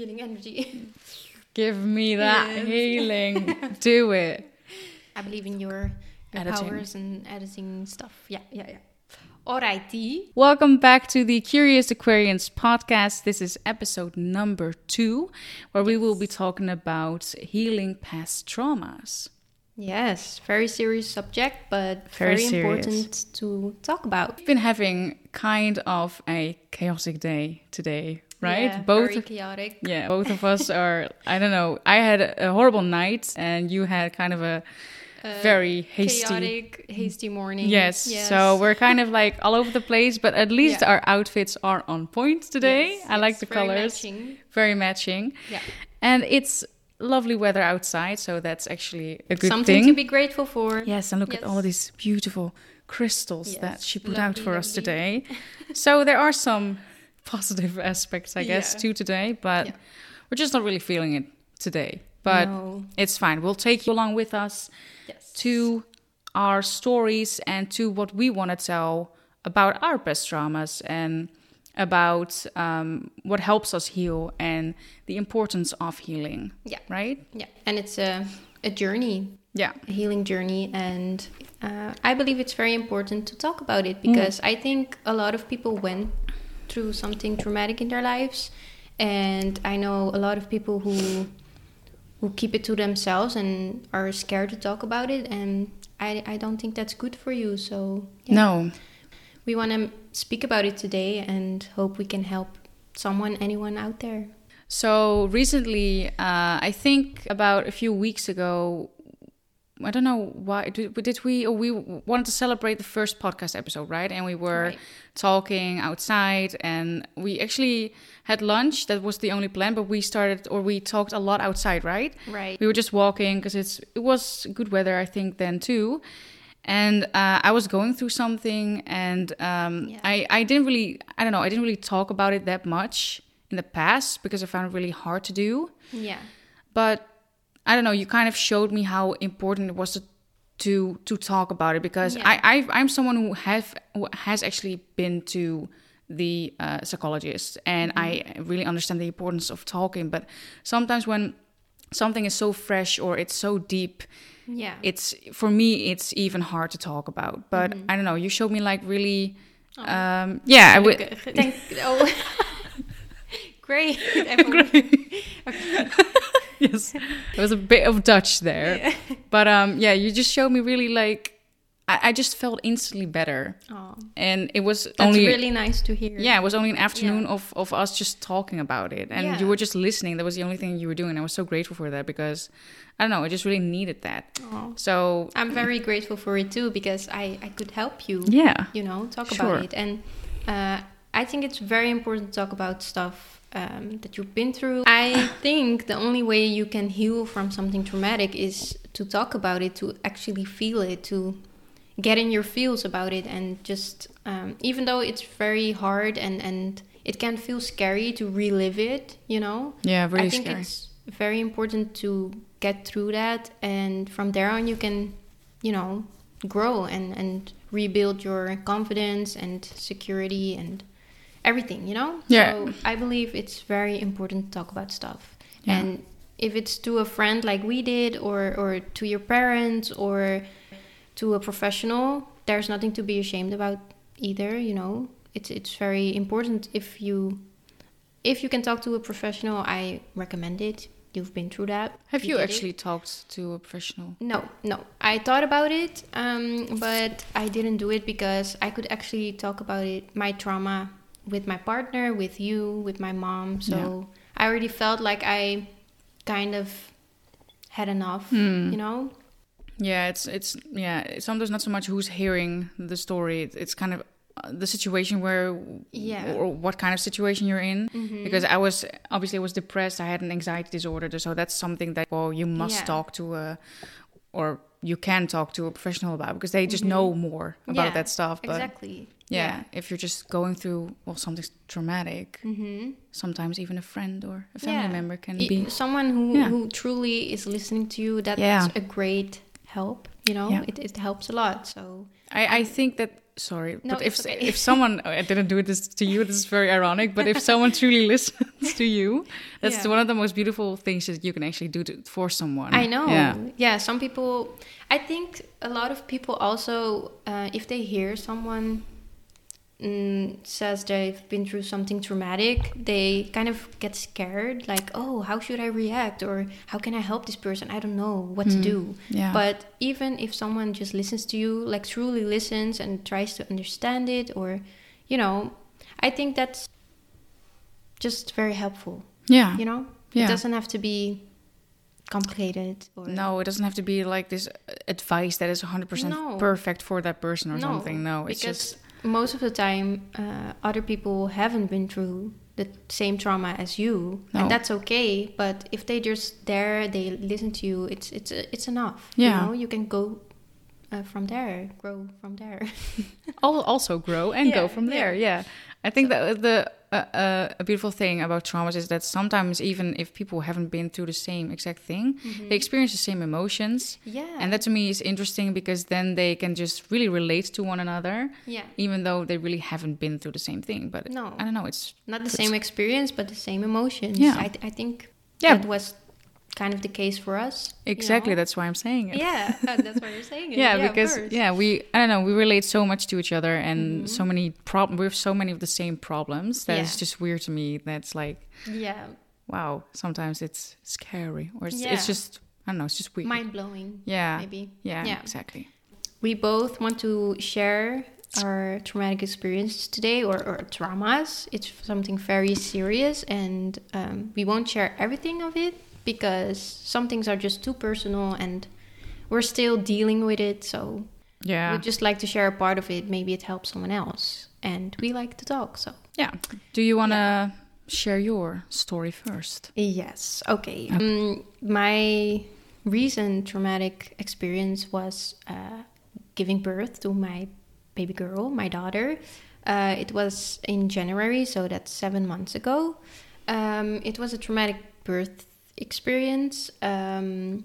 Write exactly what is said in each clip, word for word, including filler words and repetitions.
healing energy. Give me that yes. healing. Do it. I believe in your, your powers and editing stuff. Yeah, yeah, yeah. Alrighty. Welcome back to the Curious Aquarians podcast. This is episode number two, where yes. we will be talking about healing past traumas. Yes, very serious subject, but very, very important to talk about. We've been having kind of a chaotic day today, right? Yeah, both very chaotic. Yeah, both of us are, I don't know, I had a horrible night and you had kind of a... Uh, very hasty chaotic, hasty morning. Yes. yes. So we're kind of like all over the place, but at least yeah. our outfits are on point today. Yes, I like the very colors. Matching. Very matching. Yeah. And it's lovely weather outside, so that's actually a good Something thing. Something to be grateful for. Yes, and look yes. at all of these beautiful crystals yes. that she put lovely, out for lovely. us today. So there are some positive aspects, I guess, yeah. to today, but yeah. we're just not really feeling it today. But no. it's fine. We'll take you along with us yes. to our stories and to what we want to tell about our past traumas and about um, what helps us heal and the importance of healing. Yeah. Right? Yeah. And it's a, a journey. Yeah. A healing journey. And uh, I believe it's very important to talk about it because mm. I think a lot of people went through something traumatic in their lives. And I know a lot of people who... who keep it to themselves and are scared to talk about it. And I, I don't think that's good for you. So yeah. no, we want to speak about it today and hope we can help someone, anyone out there. So recently, uh, I think about a few weeks ago, I don't know why, did, did we, or we wanted to celebrate the first podcast episode, right? And we were right. talking outside and we actually had lunch. That was the only plan, but we started, or we talked a lot outside, right? Right. We were just walking because it's it was good weather, I think, then too. And uh, I was going through something and um, yeah. I, I didn't really, I don't know, I didn't really talk about it that much in the past because I found it really hard to do. Yeah. But I don't know, you kind of showed me how important it was to to, to talk about it because yeah. I, I've, I'm someone who have who has actually been to the uh, psychologist and mm-hmm. I really understand the importance of talking. But sometimes when something is so fresh or it's so deep, yeah, it's for me it's even hard to talk about. But mm-hmm. I don't know, you showed me like really, oh. um, yeah, I would. Okay. Thank oh. Great. Great. Okay. Yes, there was a bit of Dutch there. Yeah. But um, yeah, you just showed me really like, I, I just felt instantly better. Oh. And it was That's only... That's really nice to hear. Yeah, it was only an afternoon yeah. of, of us just talking about it. And yeah. you were just listening. That was the only thing you were doing. I was so grateful for that because, I don't know, I just really needed that. Oh. So I'm very grateful for it too because I, I could help you, yeah. you know, talk sure. about it. And uh, I think it's very important to talk about stuff Um, that you've been through. I think the only way you can heal from something traumatic is to talk about it, to actually feel it, to get in your feels about it. And just um, even though it's very hard and, and it can feel scary to relive it, you know? Yeah, very I think scary. It's very important to get through that. And from there on, you can, you know, grow and, and rebuild your confidence and security and everything, you know? Yeah. So I believe it's very important to talk about stuff. Yeah. And if it's to a friend like we did, or, or to your parents, or to a professional, there's nothing to be ashamed about either, you know? It's it's very important. If you if you can talk to a professional, I recommend it. You've been through that. Have you, you actually it. talked to a professional? No, no. I thought about it, um, but I didn't do it because I could actually talk about it, my trauma, with my partner, with you, with my mom. So yeah. I already felt like I kind of had enough, mm. you know? Yeah, it's, it's, yeah, sometimes not so much who's hearing the story. It's kind of the situation where, yeah, or what kind of situation you're in. Mm-hmm. Because I was, obviously I was depressed. I had an anxiety disorder. So that's something that, well, you must yeah. talk to a, or you can talk to a professional about because they just mm-hmm. know more about yeah, that stuff. But exactly. Yeah, yeah, if you're just going through, well, something traumatic, mm-hmm. sometimes even a friend or a family yeah. member can it, be... Someone who, yeah. who truly is listening to you, that's yeah. a great help, you know? Yeah. It, it helps a lot, so... I, I think that sorry, no, but if okay. if someone, oh, I didn't do this to you, this is very ironic, but if someone truly listens to you, that's yeah. one of the most beautiful things that you can actually do to, for someone. I know. Yeah. yeah, some people, I think a lot of people also, uh, if they hear someone mm, says they've been through something traumatic, they kind of get scared, like, oh, how should I react? Or how can I help this person? I don't know what mm, to do. Yeah. But even if someone just listens to you, like truly listens and tries to understand it, or, you know, I think that's just very helpful. Yeah. You know, yeah. It doesn't have to be complicated. Or no, it doesn't have to be like this advice that is one hundred percent no. perfect for that person or no, something. No, it's just... most of the time, uh, other people haven't been through the same trauma as you, no. and that's okay. But if they just there, they listen to you. It's it's it's enough. Yeah, you know, you can go uh, from there, grow from there. I'll also grow and yeah, go from there. Yeah, yeah. I think so, that the uh, uh, a beautiful thing about traumas is that sometimes even if people haven't been through the same exact thing, mm-hmm. they experience the same emotions. Yeah, and that to me is interesting because then they can just really relate to one another. Yeah, even though they really haven't been through the same thing. But no, I don't know. It's not the it's, same experience, but the same emotions. Yeah, I, th- I think yeah. that was kind of the case for us. Exactly, you know? That's why I'm saying it. Yeah, that's why you're saying it. yeah, yeah, because yeah, we I don't know, we relate so much to each other, and mm-hmm. so many problems. We have so many of the same problems that yeah. it's just weird to me. That's like yeah, wow. Sometimes it's scary, or it's, yeah. it's just I don't know. It's just weird, mind blowing. Yeah, maybe. Yeah, yeah, exactly. We both want to share our traumatic experiences today, or, or traumas. It's something very serious, and um, we won't share everything of it, because some things are just too personal and we're still dealing with it. So yeah, we'd just like to share a part of it. Maybe it helps someone else, and we like to talk. So yeah. Do you want to yeah. share your story first? Yes. Okay. okay. Um, my recent traumatic experience was uh, giving birth to my baby girl, my daughter. Uh, it was in January, so that's seven months ago. Um, it was a traumatic birth experience. um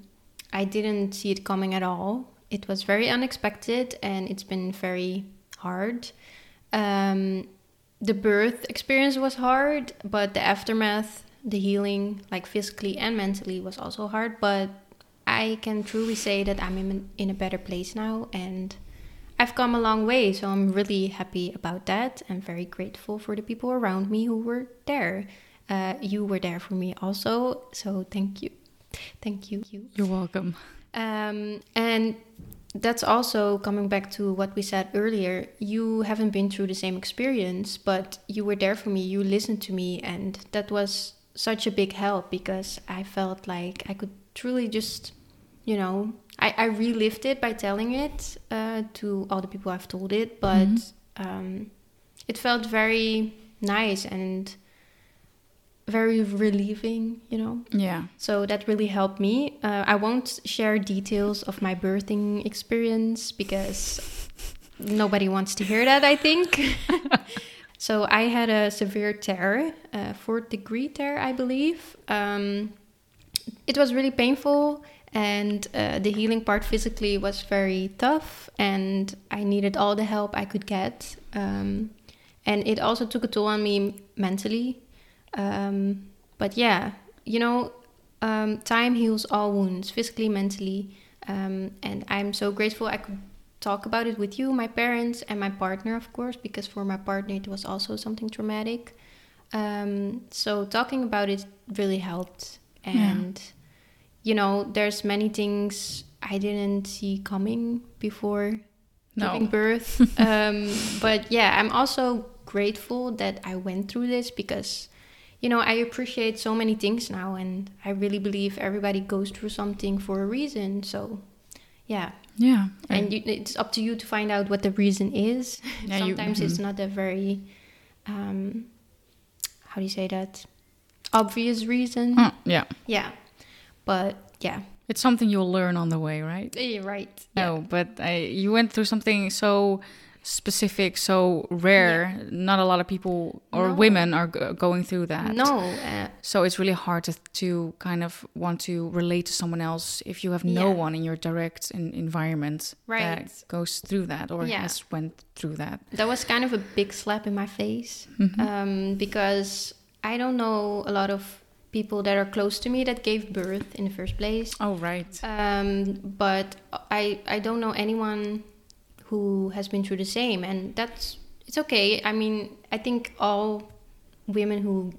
I didn't see it coming at all. It was very unexpected, and it's been very hard. Um the birth experience was hard, but the aftermath, the healing, like physically and mentally, was also hard. But I can truly say that I'm in, in a better place now, and I've come a long way, so I'm really happy about that. I'm very grateful for the people around me who were there. Uh, you were there for me also, so thank you. Thank you. You're welcome. Um, and that's also coming back to what we said earlier. You haven't been through the same experience, but you were there for me, you listened to me, and that was such a big help, because I felt like I could truly just, you know, I, I relived it by telling it uh, to all the people I've told it, but mm-hmm. um, it felt very nice and very relieving, you know. Yeah, so that really helped me. uh, I won't share details of my birthing experience because nobody wants to hear that, I think. So I had a severe tear, uh, fourth degree tear, I believe. Um it was really painful, and uh, the healing part physically was very tough, and I needed all the help I could get. Um and it also took a toll on me mentally. Um, but yeah, you know, um, time heals all wounds, physically, mentally. Um, and I'm so grateful I could talk about it with you, my parents, and my partner, of course, because for my partner, it was also something traumatic. Um, so talking about it really helped. And, yeah. you know, there's many things I didn't see coming before no. giving birth. um, but yeah, I'm also grateful that I went through this, because... you know, I appreciate so many things now, and I really believe everybody goes through something for a reason. So, yeah. Yeah. And, and you, it's up to you to find out what the reason is. Yeah, sometimes you, mm-hmm. it's not a very, um, how do you say that? Obvious reason. Mm, yeah. Yeah. But, yeah. It's something you'll learn on the way, right? Yeah, right. Yeah. No, but I, you went through something so... specific, so rare. Yeah. Not a lot of people or no. women are g going through that. No. Uh, so it's really hard to, to kind of want to relate to someone else if you have no yeah. one in your direct in environment right. that goes through that or yeah. has went through that. That was kind of a big slap in my face mm-hmm. um, because I don't know a lot of people that are close to me that gave birth in the first place. Oh, right. Um, but I I don't know anyone who has been through the same, and that's it's okay. I mean, I think all women who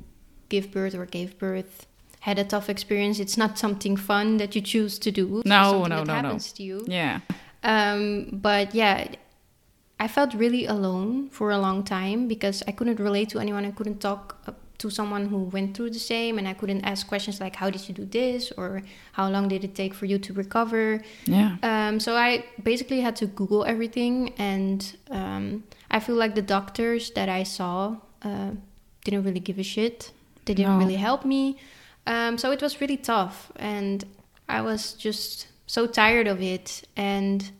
give birth or gave birth had a tough experience. It's not something fun that you choose to do. It's no, something no, that no, happens no. to you. Yeah. Um, but yeah, I felt really alone for a long time because I couldn't relate to anyone. I couldn't talk about to someone who went through the same, and I couldn't ask questions like, how did you do this? Or how long did it take for you to recover? Yeah. Um, so I basically had to Google everything, and um, I feel like the doctors that I saw uh, didn't really give a shit. They didn't no. really help me. Um, so it was really tough, and I was just so tired of it. And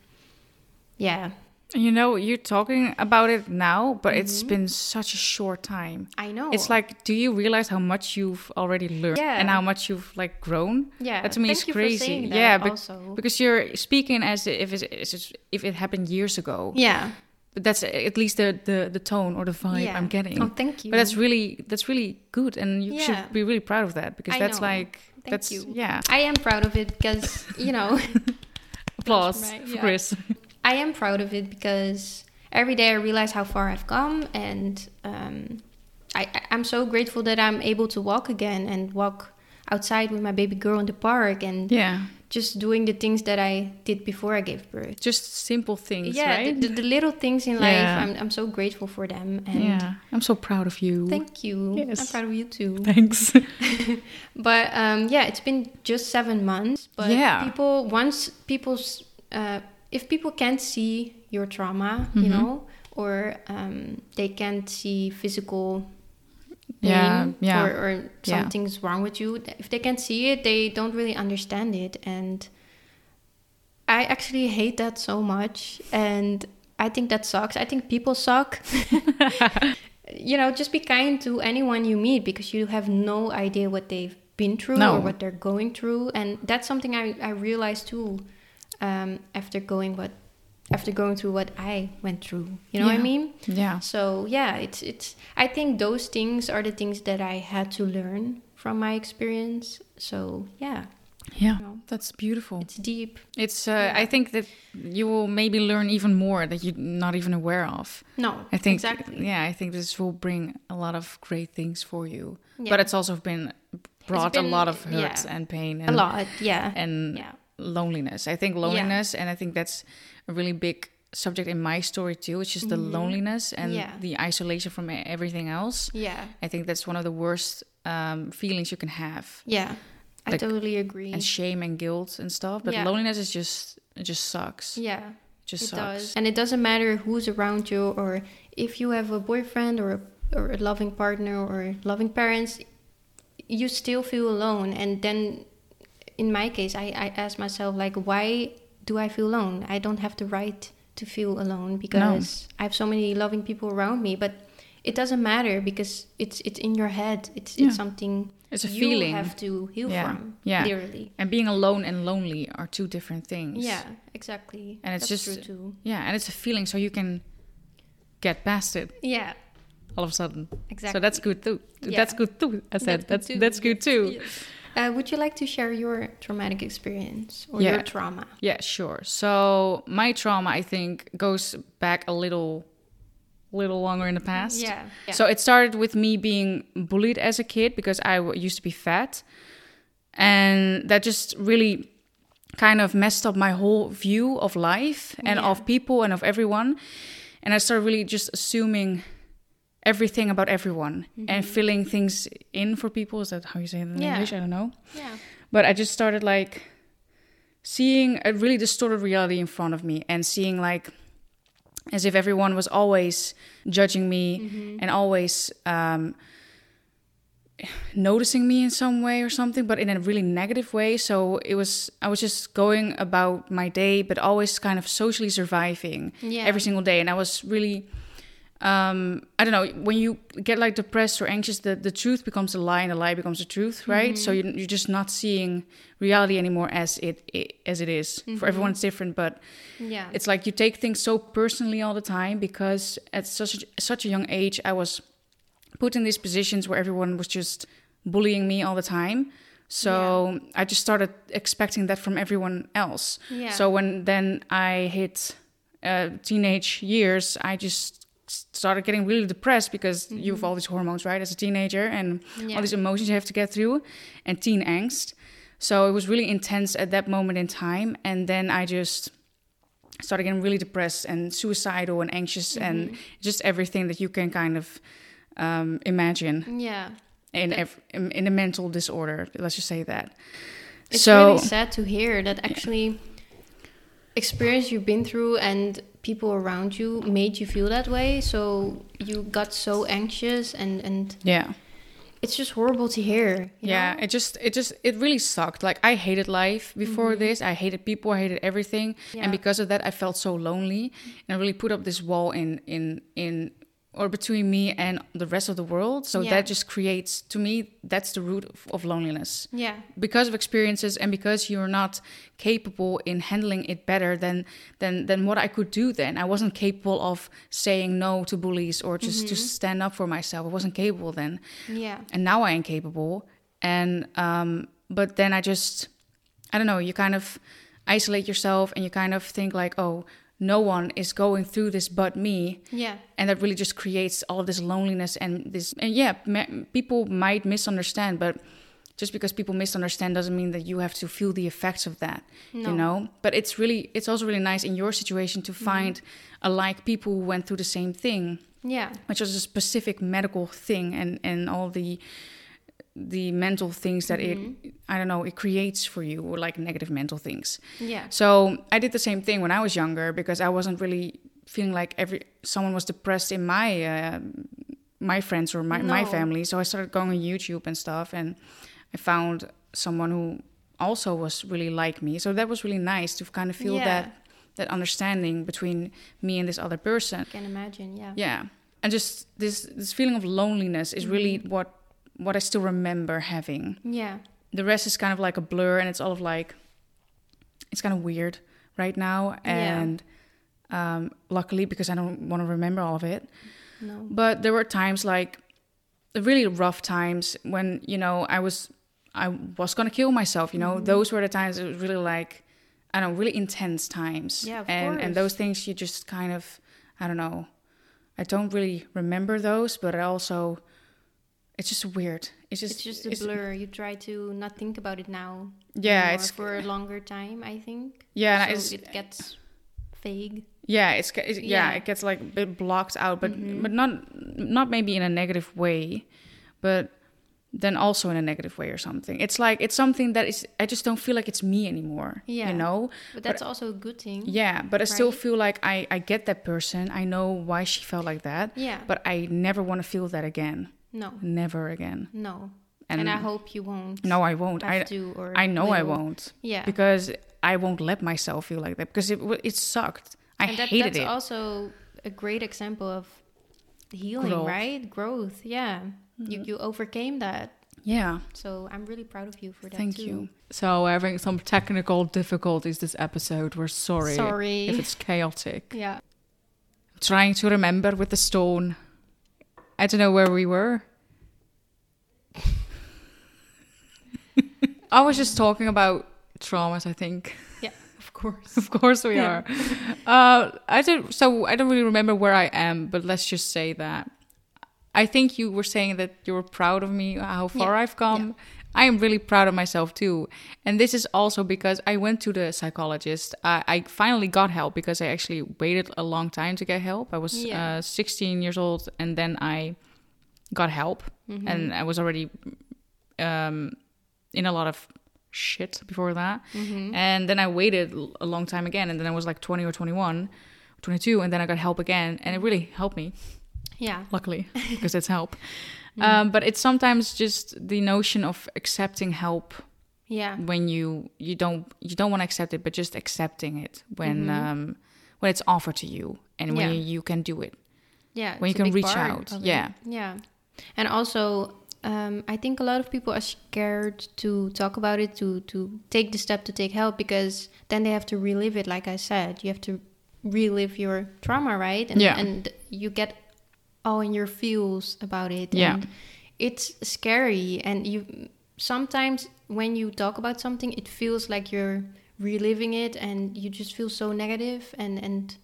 yeah. You know, you're talking about it now, but mm-hmm. it's been such a short time. I know. It's like, do you realize how much you've already learned yeah. and how much you've like grown? Yeah. That to me Thank is you crazy. For saying that yeah, also. Be because you're speaking as if it's, if it happened years ago. Yeah. But that's at least the, the, the tone or the vibe yeah. I'm getting. Oh, thank you. But that's really that's really good, and you yeah. should be really proud of that because I that's know. Like thank that's you. Yeah. I am proud of it because you know. Applause right, for yeah. Chris. I am proud of it because every day I realize how far I've come, and um, I, I'm so grateful that I'm able to walk again and walk outside with my baby girl in the park and yeah. just doing the things that I did before I gave birth. Just simple things, yeah, right? The, the, the little things in life, yeah. I'm, I'm so grateful for them. And yeah, I'm so proud of you. Thank you. Yes. I'm proud of you too. Thanks. But um, yeah, it's been just seven months. But yeah. people, once people's... Uh, if people can't see your trauma, mm-hmm. you know, or um, they can't see physical pain yeah, yeah. or, or something's yeah. wrong with you, if they can't see it, they don't really understand it. And I actually hate that so much. And I think that sucks. I think people suck. You know, just be kind to anyone you meet because you have no idea what they've been through no. or what they're going through. And that's something I, I realized too. Um, after going what, after going through what I went through, you know yeah. what I mean? Yeah. So yeah, it's it's. I think those things are the things that I had to learn from my experience. So yeah. Yeah, you know, that's beautiful. It's deep. It's. Uh, yeah. I think that you will maybe learn even more that you're not even aware of. No. I think exactly. Yeah, I think this will bring a lot of great things for you. Yeah. But it's also been brought been, a lot of hurts yeah. and pain. And, a lot. Yeah. And. Yeah. Loneliness. I think loneliness, yeah. and I think that's a really big subject in my story too. It's just the mm-hmm. loneliness and yeah. the isolation from everything else. Yeah, I think that's one of the worst um, feelings you can have. Yeah, like, I totally agree. And shame and guilt and stuff. But yeah. loneliness is just it just sucks. Yeah, it just it sucks. Does. And it doesn't matter who's around you or if you have a boyfriend or a, or a loving partner or loving parents, you still feel alone, and then. In my case, I, I asked myself, like, why do I feel alone? I don't have the right to feel alone because no. I have so many loving people around me. But it doesn't matter because it's it's in your head. It's yeah. it's something it's a you feeling. Have to heal yeah. from, yeah. literally. And being alone and lonely are two different things. Yeah, exactly. And it's That's just, true too. Yeah, and it's a feeling, so you can get past it. Yeah. All of a sudden. Exactly. So that's good too. Yeah. That's good too. I said that's good that's, that's good too. Yes. Uh, would you like to share your traumatic experience or yeah. your trauma? Yeah, sure. So my trauma, I think, goes back a little, little longer in the past. Yeah. yeah. So it started with me being bullied as a kid because I w used to be fat, and that just really kind of messed up my whole view of life and yeah. of people and of everyone. And I started really just assuming everything about everyone mm-hmm. and filling things in for people. Is that how you say it in yeah. English? I don't know. Yeah. But I just started like seeing a really distorted reality in front of me and seeing like as if everyone was always judging me mm-hmm. and always um, noticing me in some way or something, but in a really negative way. So it was, I was just going about my day, but always kind of socially surviving yeah. every single day. And I was really, um, I don't know, when you get like depressed or anxious, the, the truth becomes a lie and the lie becomes the truth, right? Mm-hmm. So you, you're just not seeing reality anymore as it, it as it is. Mm-hmm. For everyone, it's different, but yeah. it's like you take things so personally all the time, because at such a, such a young age, I was put in these positions where everyone was just bullying me all the time. So yeah. I just started expecting that from everyone else. Yeah. So when then I hit uh, teenage years, I just started getting really depressed, because mm-hmm. you have all these hormones, right, as a teenager, and yeah. all these emotions you have to get through, and teen angst. So it was really intense at that moment in time. And then I just started getting really depressed and suicidal and anxious mm-hmm. and just everything that you can kind of... Um, imagine, yeah, in ev- in a mental disorder. Let's just say that. It's so, really sad to hear that actually yeah. experience you've been through and people around you made you feel that way. So you got so anxious and and yeah, it's just horrible to hear. You yeah, know? it just it just it really sucked. Like, I hated life before mm-hmm. this. I hated people. I hated everything. Yeah. And because of that, I felt so lonely, and I really put up this wall in in in. or between me and the rest of the world. So yeah. that just creates, to me, that's the root of, of loneliness. Yeah. Because of experiences, and because you're not capable in handling it better than than than what I could do then. I wasn't capable of saying no to bullies or just mm-hmm. to stand up for myself. I wasn't capable then. Yeah. And now I am capable. And um, but then I just, I don't know, you kind of isolate yourself, and you kind of think like, oh, no one is going through this but me. Yeah. And that really just creates all this loneliness and this... And yeah, ma- people might misunderstand, but just because people misunderstand doesn't mean that you have to feel the effects of that, no. you know? But it's really... It's also really nice in your situation to find mm-hmm. alike people who went through the same thing. Yeah. Which was a specific medical thing, and, and all the... the mental things that mm-hmm. it, I don't know, it creates for you, or like negative mental things. Yeah. So I did the same thing when I was younger, because I wasn't really feeling like every someone was depressed in my uh, my friends or my, no. my family. So I started going on YouTube and stuff, and I found someone who also was really like me. So that was really nice to kind of feel yeah. that that understanding between me and this other person. I can imagine, yeah. Yeah. And just this this feeling of loneliness is mm-hmm. really what what I still remember having. Yeah. The rest is kind of like a blur, and it's all of like, it's kind of weird right now. And yeah. um, luckily, because I don't want to remember all of it. No. But there were times, like really rough times, when, you know, I was, I was going to kill myself, you know, mm. those were the times it was really like, I don't know, really intense times. Yeah, of and, course. And those things you just kind of, I don't know, I don't really remember those, but I also... It's just weird. It's just, it's just a it's, blur. You try to not think about it now. Yeah, it's for a longer time, I think. Yeah, so it's, it gets vague. Yeah, it's, it's yeah. yeah, it gets like a bit blocked out, but mm-hmm. but not not maybe in a negative way, but then also in a negative way or something. It's like it's something that is. I just don't feel like it's me anymore. Yeah, you know. But that's but, also a good thing. Yeah, but right? I still feel like I I get that person. I know why she felt like that. Yeah. But I never want to feel that again. No. Never again. No. And, and I hope you won't. No, I won't. I do or I know will. I won't. Yeah. Because I won't let myself feel like that, because it it sucked. I and that, hated that's it. That's also a great example of healing, growth. right? Growth. Yeah. Mm-hmm. You you overcame that. Yeah. So I'm really proud of you for that. Thank too. you. So we're having some technical difficulties this episode. We're sorry. Sorry. If it's chaotic. Yeah. I'm trying to remember with the stone. I don't know where we were. I was just talking about traumas, I think. Yeah, of course. Of course we yeah. are. Uh, I don't. So I don't really remember where I am, but let's just say that. I think you were saying that you were proud of me, how far yeah. I've come. Yeah. I am really proud of myself too. And this is also because I went to the psychologist. I, I finally got help, because I actually waited a long time to get help. I was yeah. uh, sixteen years old, and then I got help. Mm-hmm. And I was already um, in a lot of shit before that. Mm-hmm. And then I waited a long time again. And then I was like twenty or twenty-one, twenty-two. And then I got help again. And it really helped me. Yeah. Luckily, because it's help. Mm. Um, but it's sometimes just the notion of accepting help. Yeah. When you you don't you don't want to accept it, but just accepting it when mm-hmm. um, when it's offered to you and when yeah. you, you can do it. Yeah. When you can reach out. Yeah. Yeah. And also, um, I think a lot of people are scared to talk about it, to to take the step to take help, because then they have to relive it. Like I said, you have to relive your trauma, right? And, yeah. And you get all in your feels about it. Yeah. And it's scary, and you sometimes when you talk about something, it feels like you're reliving it, and you just feel so negative and and.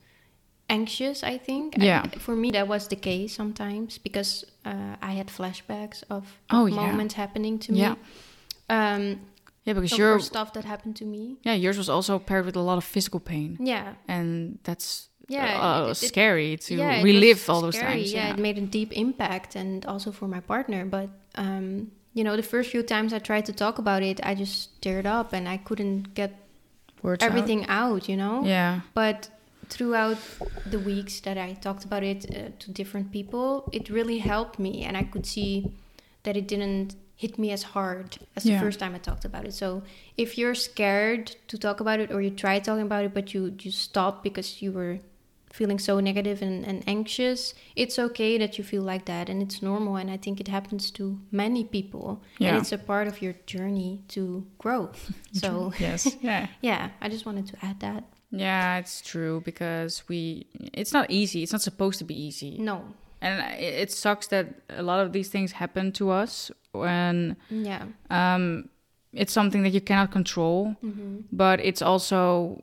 anxious, I think. Yeah. I, for me, that was the case sometimes, because uh, I had flashbacks of, of oh, yeah. moments happening to yeah. me. Um, yeah, because your stuff that happened to me. Yeah, yours was also paired with a lot of physical pain. Yeah. And that's yeah, uh, it, it, scary to yeah, relive all those scary. times. Yeah, yeah, it made a deep impact, and also for my partner. But, um, you know, the first few times I tried to talk about it, I just teared up and I couldn't get Words everything out. out, you know? Yeah. But throughout the weeks that I talked about it uh, to different people, it really helped me, and I could see that it didn't hit me as hard as yeah. the first time I talked about it. So if you're scared to talk about it, or you try talking about it but you, you stop because you were feeling so negative and, and anxious, it's okay that you feel like that, and it's normal, and I think it happens to many people, yeah. and it's a part of your journey to grow. So yes, yeah, yeah. I just wanted to add that. Yeah, it's true, because we it's not easy. It's not supposed to be easy. No. And it, it sucks that a lot of these things happen to us when yeah. um it's something that you cannot control, mm-hmm. but it's also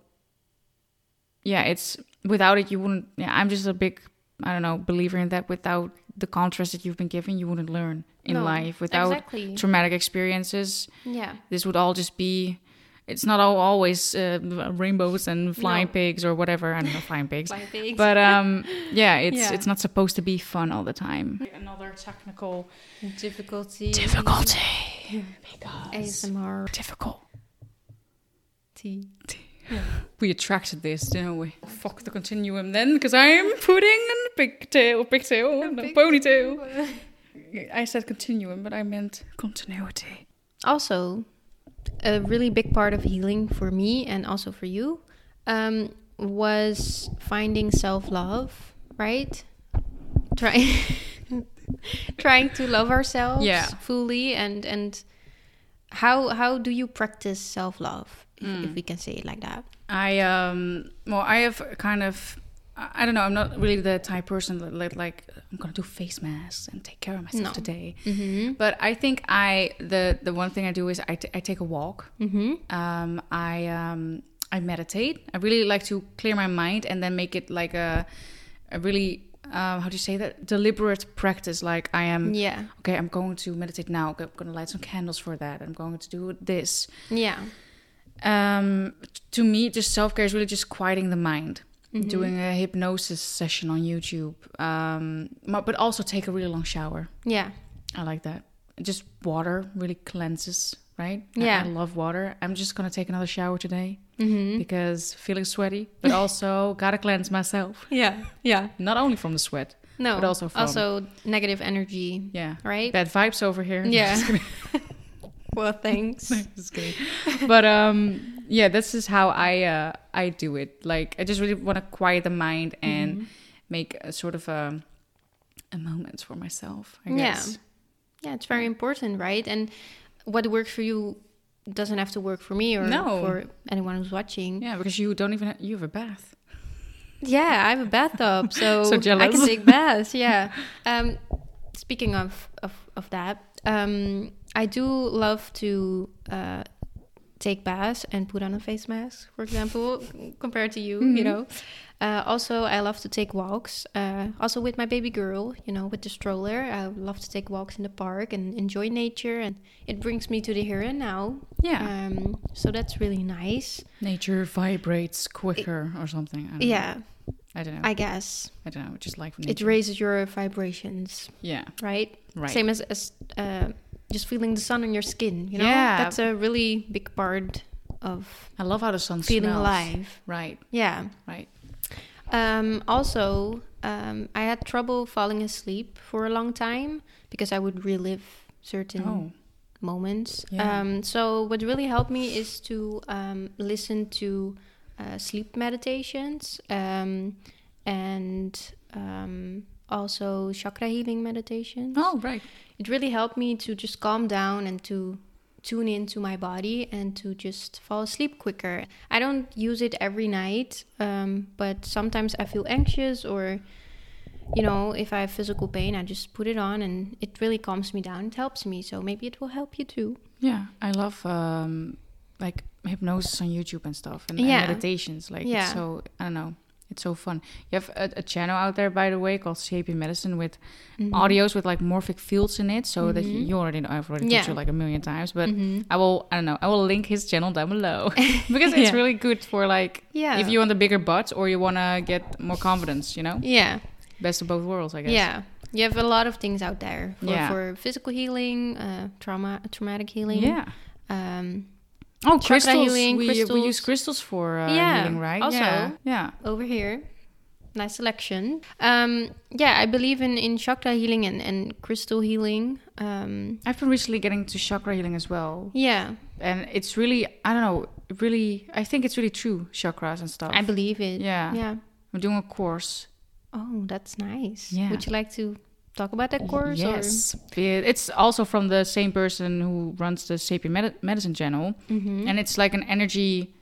yeah, it's without it you wouldn't yeah, I'm just a big I don't know, believer in that without the contrast that you've been given, you wouldn't learn in no, life without exactly. traumatic experiences. Yeah. This would all just be It's not always uh, rainbows and flying no. pigs or whatever. I don't know, flying pigs. flying pigs. But um, yeah, it's yeah. it's not supposed to be fun all the time. Another technical difficulty. Difficulty. Yeah. Because A S M R. Difficult. T. T. Yeah. We attracted this, didn't we? Fuck the continuum then, because I'm putting a pigtail, pigtail, and a, pig a ponytail. I said continuum, but I meant continuity. Also, a really big part of healing for me, and also for you, um, was finding self-love, right? Trying trying to love ourselves yeah. fully, and and how how do you practice self-love, if, mm. if we can say it like that? I um well I have kind of I don't know, I'm not really the type person that, that like, I'm going to do face masks and take care of myself no. today. Mm-hmm. But I think I, the, the one thing I do is I, t- I take a walk. Mm-hmm. Um, I, um, I meditate. I really like to clear my mind, and then make it like a, a really, uh, how do you say that? Deliberate practice. Like I am, yeah. okay, I'm going to meditate now. I'm going to light some candles for that. I'm going to do this. Yeah. Um, to me, just self-care is really just quieting the mind. Mm-hmm. Doing a hypnosis session on YouTube, um, but also take a really long shower. Yeah, I like that. Just water really cleanses, right? Yeah, I, I love water. I'm just gonna take another shower today mm-hmm. because feeling sweaty, but also gotta cleanse myself. Yeah, yeah. Not only from the sweat, no, but also from also negative energy. Yeah, right. Bad vibes over here. Yeah. Well, thanks. Just kidding. But um. Yeah, this is how I uh, I do it. Like, I just really want to quiet the mind and mm-hmm. make a sort of a, a moment for myself, I guess. Yeah. yeah, it's very important, right? And what works for you doesn't have to work for me or no. for anyone who's watching. Yeah, because you don't even have, you have a bath. Yeah, I have a bathtub, so, so I can take baths. Yeah. Um, speaking of of of that, um, I do love to. Uh, take baths and put on a face mask, for example, compared to you, mm-hmm. you know. Uh, also, I love to take walks, uh, also with my baby girl, you know, with the stroller. I love to take walks in the park and enjoy nature, and it brings me to the here and now. Yeah. Um, so that's really nice. Nature vibrates quicker it, or something. I don't yeah. know. I don't know. I guess. I don't know. Just like nature. It raises your vibrations. Yeah. Right? Right. Same as... as uh, just feeling the sun on your skin, you know? Yeah. That's a really big part of... I love how the sun feeling smells. Feeling alive. Right. Yeah. Right. Um, also, um, I had trouble falling asleep for a long time because I would relive certain oh. moments. Yeah. Um, so what really helped me is to um, listen to uh, sleep meditations um, and um, also chakra healing meditations. Oh, right. It really helped me to just calm down and to tune into my body and to just fall asleep quicker. I don't use it every night, um, but sometimes I feel anxious or, you know, if I have physical pain, I just put it on and it really calms me down. It helps me. So maybe it will help you too. Yeah. I love um, like hypnosis on YouTube and stuff and, yeah. and meditations. Like, yeah. it's so, I don't know. It's so fun. You have a, a channel out there, by the way, called Shaping Medicine with mm-hmm. audios with like morphic fields in it, so mm-hmm. that you, you already know. I've already yeah. told you like a million times, but mm-hmm. I will. I don't know. I will link his channel down below because yeah. it's really good for like yeah. if you want a bigger butt or you want to get more confidence. You know. Yeah. Best of both worlds, I guess. Yeah. You have a lot of things out there for, yeah. for physical healing, uh, trauma, traumatic healing. Yeah. Um, Oh, crystals. Healing, we, crystals. We use crystals for uh, yeah. healing, right? Also, yeah. yeah. Over here. Nice selection. Um, yeah, I believe in, in chakra healing and, and crystal healing. Um, I've been recently getting to chakra healing as well. Yeah. And it's really, I don't know, really, I think it's really true, chakras and stuff. I believe it. Yeah. Yeah. I'm doing a course. Oh, that's nice. Yeah. Would you like to talk about that course? Yes, or? It's also from the same person who runs the Sapien Medi- Medicine channel, mm-hmm. and it's like an energy.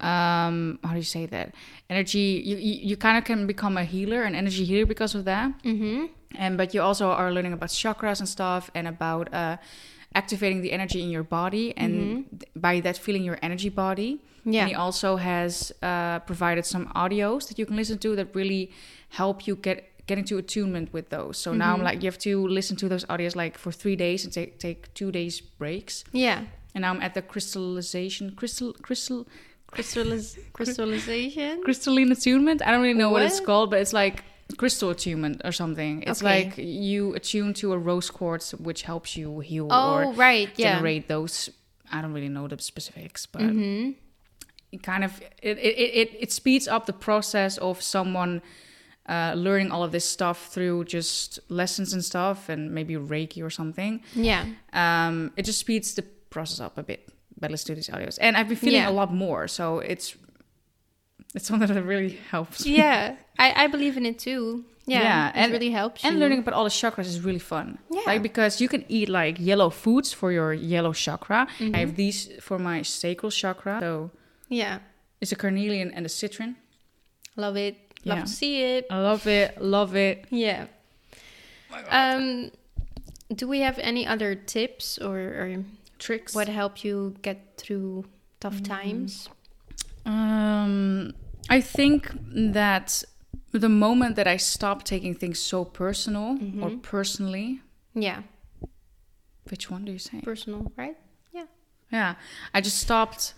Um, how do you say that? Energy. You you, you kind of can become a healer, an energy healer, because of that. Mm-hmm. And but you also are learning about chakras and stuff, and about uh, activating the energy in your body, and mm-hmm. th- by that feeling your energy body. Yeah. And he also has uh, provided some audios that you can listen to that really help you get. get into attunement with those. So mm-hmm. now I'm like, you have to listen to those audios like for three days and take take two days breaks. Yeah. And now I'm at the crystallization, crystal, crystal, crystalliz- crystallization, crystalline attunement. I don't really know what? what it's called, but it's like crystal attunement or something. It's okay. Like you attune to a rose quartz, which helps you heal oh, or right. generate yeah. those. I don't really know the specifics, but mm-hmm. it kind of it, it it it speeds up the process of someone. Uh, learning all of this stuff through just lessons and stuff and maybe Reiki or something. Yeah. Um, it just speeds the process up a bit. But let's do these audios. And I've been feeling yeah. a lot more. So it's it's something that really helps. Yeah. I, I believe in it too. Yeah. yeah. It and, really helps you. And learning about all the chakras is really fun. Yeah. Like, because you can eat like yellow foods for your yellow chakra. Mm-hmm. I have these for my sacral chakra. So yeah. It's a carnelian and a citron. Love it. Love yeah. to see it. I love it. Love it. Yeah. Um, do we have any other tips or, or tricks? What help you get through tough mm-hmm. times? Um, I think that the moment that I stopped taking things so personal mm-hmm. or personally. Yeah. Which one do you say? Personal, right? Yeah. Yeah. I just stopped...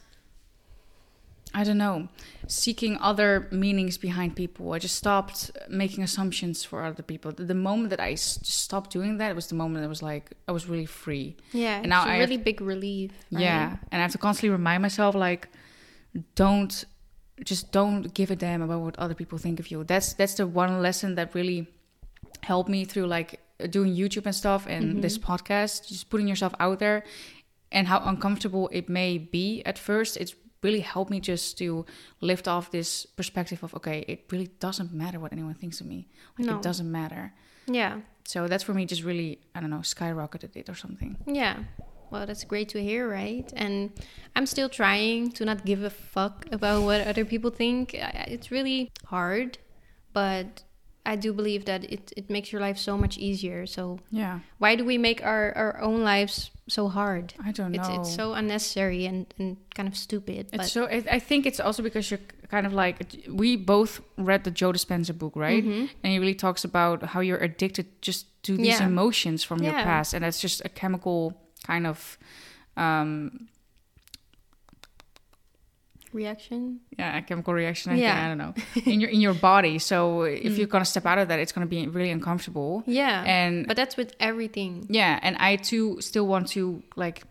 I don't know, seeking other meanings behind people. I just stopped making assumptions for other people. The moment that I s- stopped doing that was the moment I was like, I was really free. Yeah, and it's now a I really have, big relief. Right? Yeah, and I have to constantly remind myself, like, don't, just don't give a damn about what other people think of you. That's that's the one lesson that really helped me through, like, doing YouTube and stuff and mm-hmm. this podcast. Just putting yourself out there and how uncomfortable it may be at first. It's really helped me just to lift off this perspective of, okay, it really doesn't matter what anyone thinks of me. Like, no. It doesn't matter. Yeah. So that's for me just really, I don't know, skyrocketed it or something. Yeah. Well, that's great to hear, right? And I'm still trying to not give a fuck about what other people think. It's really hard, but I do believe that it, it makes your life so much easier. So yeah. Why do we make our, our own lives so hard? I don't know. It's, it's so unnecessary and, and kind of stupid. It's but. so. It, I think it's also because you're kind of like... We both read the Joe Dispenza book, right? Mm-hmm. And he really talks about how you're addicted just to these yeah. emotions from yeah. your past. And that's just a chemical kind of... Um, reaction? Yeah, a chemical reaction. I, yeah. think, I don't know. In your in your body. So if mm. you're going to step out of that, it's going to be really uncomfortable. Yeah. And but that's with everything. Yeah. And I too still want to like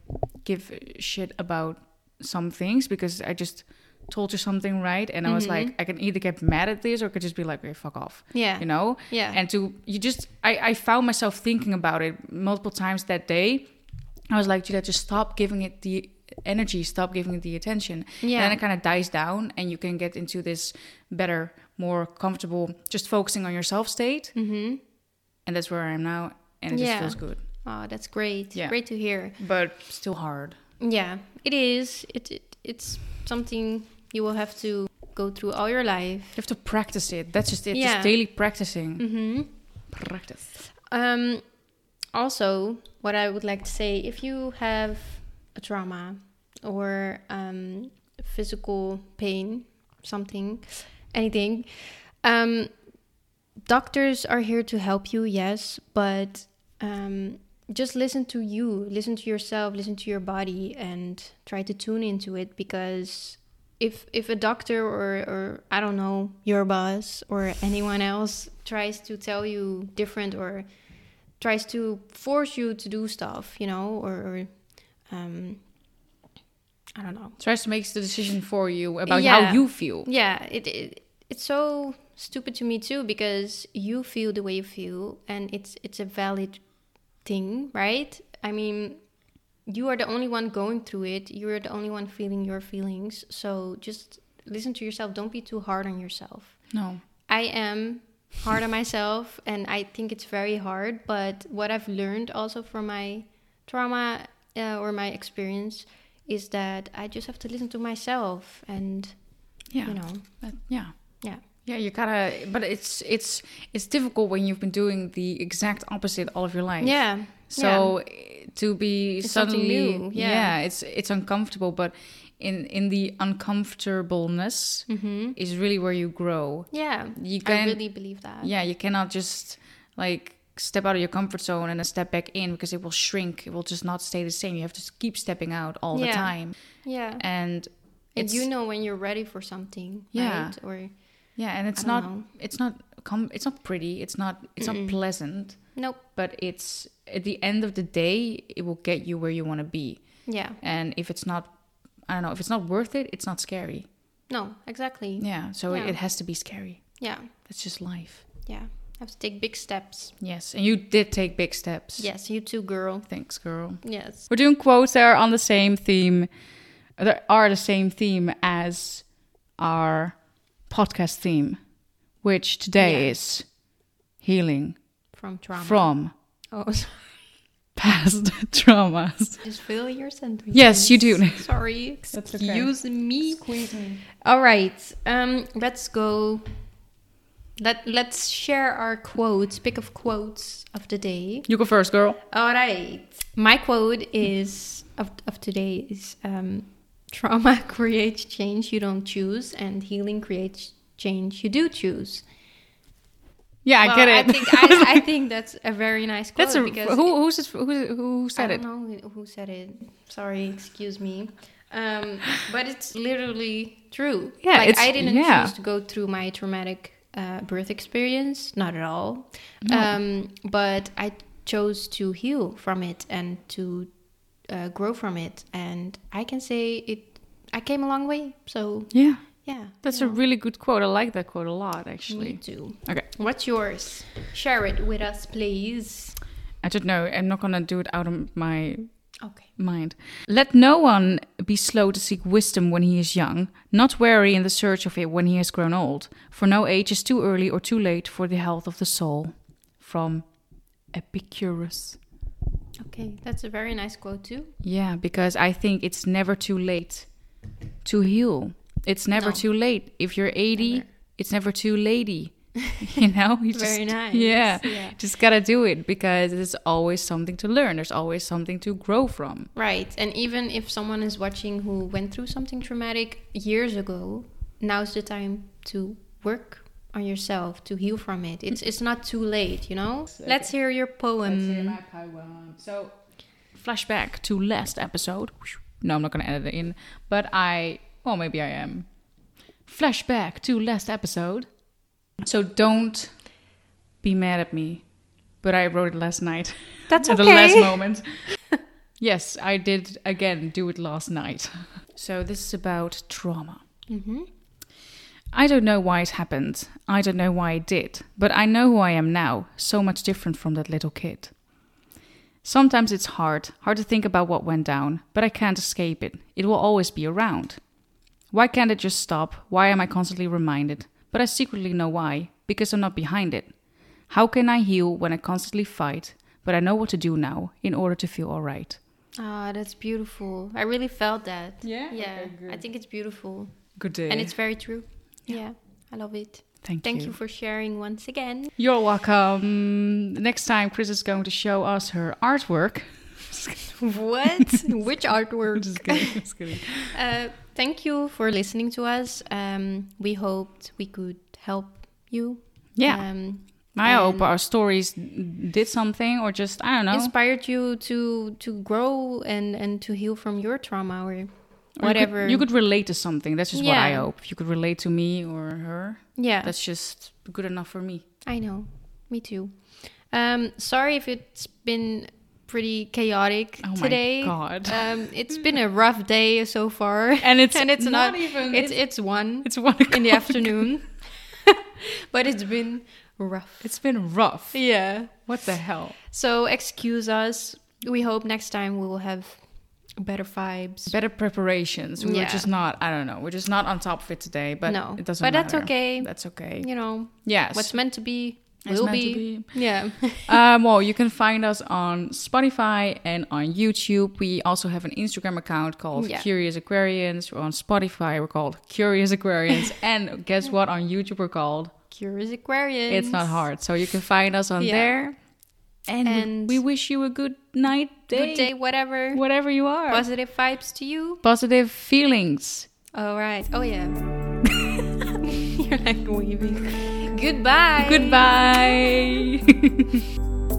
give shit about some things because I just told you something, right? And mm-hmm. I was like, I can either get mad at this or I could just be like, hey, fuck off. Yeah. You know? Yeah. And to, you just, I, I found myself thinking about it multiple times that day. I was like, Julia, just stop giving it the energy, stop giving it the attention. Yeah. And then it kind of dies down and you can get into this better, more comfortable, just focusing on yourself state. Mm-hmm. And that's where I am now. And it yeah. just feels good. Oh, that's great. Yeah. Great to hear. But still hard. Yeah, it is. It, it It's something you will have to go through all your life. You have to practice it. That's just it. Yeah. Just daily practicing. Mm-hmm. Practice. Um, also, what I would like to say, if you have a trauma or um, physical pain, something, anything, um, doctors are here to help you, yes, but um, just listen to you, listen to yourself, listen to your body, and try to tune into it. Because if if a doctor or, or I don't know, your boss or anyone else tries to tell you different or tries to force you to do stuff, you know, or, or um, I don't know. Tries to make the decision for you about yeah. how you feel. Yeah, it, it it's so stupid to me too, because you feel the way you feel and it's it's a valid thing, right? I mean, you are the only one going through it. You're the only one feeling your feelings. So just listen to yourself. Don't be too hard on yourself. No. I am hard on myself and I think it's very hard. But what I've learned also from my trauma uh, or my experience is that I just have to listen to myself and, yeah. you know. But, yeah. Yeah. Yeah, you gotta, but it's it's it's difficult when you've been doing the exact opposite all of your life. Yeah. So yeah. to be it's suddenly, new. Yeah. yeah, it's it's uncomfortable, but in in the uncomfortableness mm-hmm. is really where you grow. Yeah, you can I really believe that. Yeah, you cannot just like step out of your comfort zone and then step back in, because it will shrink. It will just not stay the same. You have to keep stepping out all yeah. the time. Yeah. And it's, you know when you're ready for something. Yeah. Right? Or yeah, and it's not, it's not, com- it's not pretty. It's not, it's Mm-mm. not pleasant. Nope. But it's, at the end of the day, it will get you where you want to be. Yeah. And if it's not, I don't know, if it's not worth it, it's not scary. No, exactly. Yeah. So yeah. It, it has to be scary. Yeah. That's just life. Yeah. Have to take big steps. Yes, and you did take big steps. Yes, you too, girl. Thanks, girl. Yes. We're doing quotes that are on the same theme, that are the same theme as our podcast theme, which today yeah. is healing from trauma from oh sorry. past traumas. Just fill your sentence. Yes, you do. Sorry, excuse okay. me. Squeeze me. All right, um, let's go. Let Let's share our quotes. Pick up quotes of the day. You go first, girl. All right. My quote is of of today is. Um, Trauma creates change you don't choose, and healing creates change you do choose. Yeah, well, I get it. I think, I, I think that's a very nice quote. That's a, because who, who's it, who, who said it? I don't it? know who said it. Sorry, excuse me. Um, but it's literally true. Yeah, like, I didn't yeah. choose to go through my traumatic uh, birth experience, not at all. No. Um, but I chose to heal from it and to Uh, grow from it, and I can say it I came a long way. So yeah yeah that's yeah. a really good quote. I like that quote a lot, actually. Me too. Okay, what's yours? Share it with us, please. I don't know, I'm not gonna do it out of my okay. mind. Let no one be slow to seek wisdom when he is young, not weary in the search of it when he has grown old, for no age is too early or too late for the health of the soul. From Epicurus. Okay, that's a very nice quote too. Yeah, because I think it's never too late to heal. It's never no. too late. If you're eighty, never. It's never too lady. You know? You very just, nice. Yeah, yeah, just gotta do it, because there's always something to learn. There's always something to grow from. Right, and even if someone is watching who went through something traumatic years ago, now's the time to work on yourself, to heal from it. It's it's not too late, you know? Okay. Let's hear your poem. Let's hear my poem. So, flashback to last episode. No, I'm not going to edit it in. But I... Well, maybe I am. Flashback to last episode. So, don't be mad at me. But I wrote it last night. That's okay. At the last moment. Yes, I did, again, do it last night. So, this is about trauma. Mm-hmm. I don't know why it happened. I don't know why it did. But I know who I am now, so much different from that little kid. Sometimes it's hard, hard to think about what went down, but I can't escape it. It will always be around. Why can't it just stop? Why am I constantly reminded? But I secretly know why, because I'm not behind it. How can I heal when I constantly fight, but I know what to do now in order to feel all right? Ah, oh, that's beautiful. I really felt that. Yeah? Yeah, okay, I think it's beautiful. Good day. And it's very true. Yeah, yeah, I love it. Thank, Thank you. Thank you for sharing once again. You're welcome. Next time, Chris is going to show us her artwork. What? Which artwork? Just kidding. Just kidding. Uh, thank you for listening to us. Um, we hoped we could help you. Yeah. Um, I hope our stories did something, or just, I don't know, inspired you to to grow and, and to heal from your trauma or whatever. Or you, could, you could relate to something. That's just yeah. what I hope. If you could relate to me or her, yeah, that's just good enough for me. I know. Me too. Um, sorry if it's been pretty chaotic oh today. Oh my god! Um, it's been a rough day so far, and it's and it's not, not even. It's it's one. It's one in the afternoon, but it's been. Rough. It's been rough. Yeah. What the hell? So excuse us. We hope next time we will have better vibes, better preparations. We yeah. were just not. I don't know. We're just not on top of it today. But no, it doesn't. But matter. That's okay. That's okay. You know. Yes. What's meant to be will meant be. To be. Yeah. um, well, you can find us on Spotify and on YouTube. We also have an Instagram account called yeah. Curious Aquarians. We're on Spotify. We're called Curious Aquarians. And guess what? On YouTube, we're called. Curious Aquarians. It's not hard. So you can find us on yeah. there. And, and we wish you a good night, day. Good day, whatever. Whatever you are. Positive vibes to you. Positive feelings. All right. Oh, yeah. You're like weaving. Goodbye. Goodbye.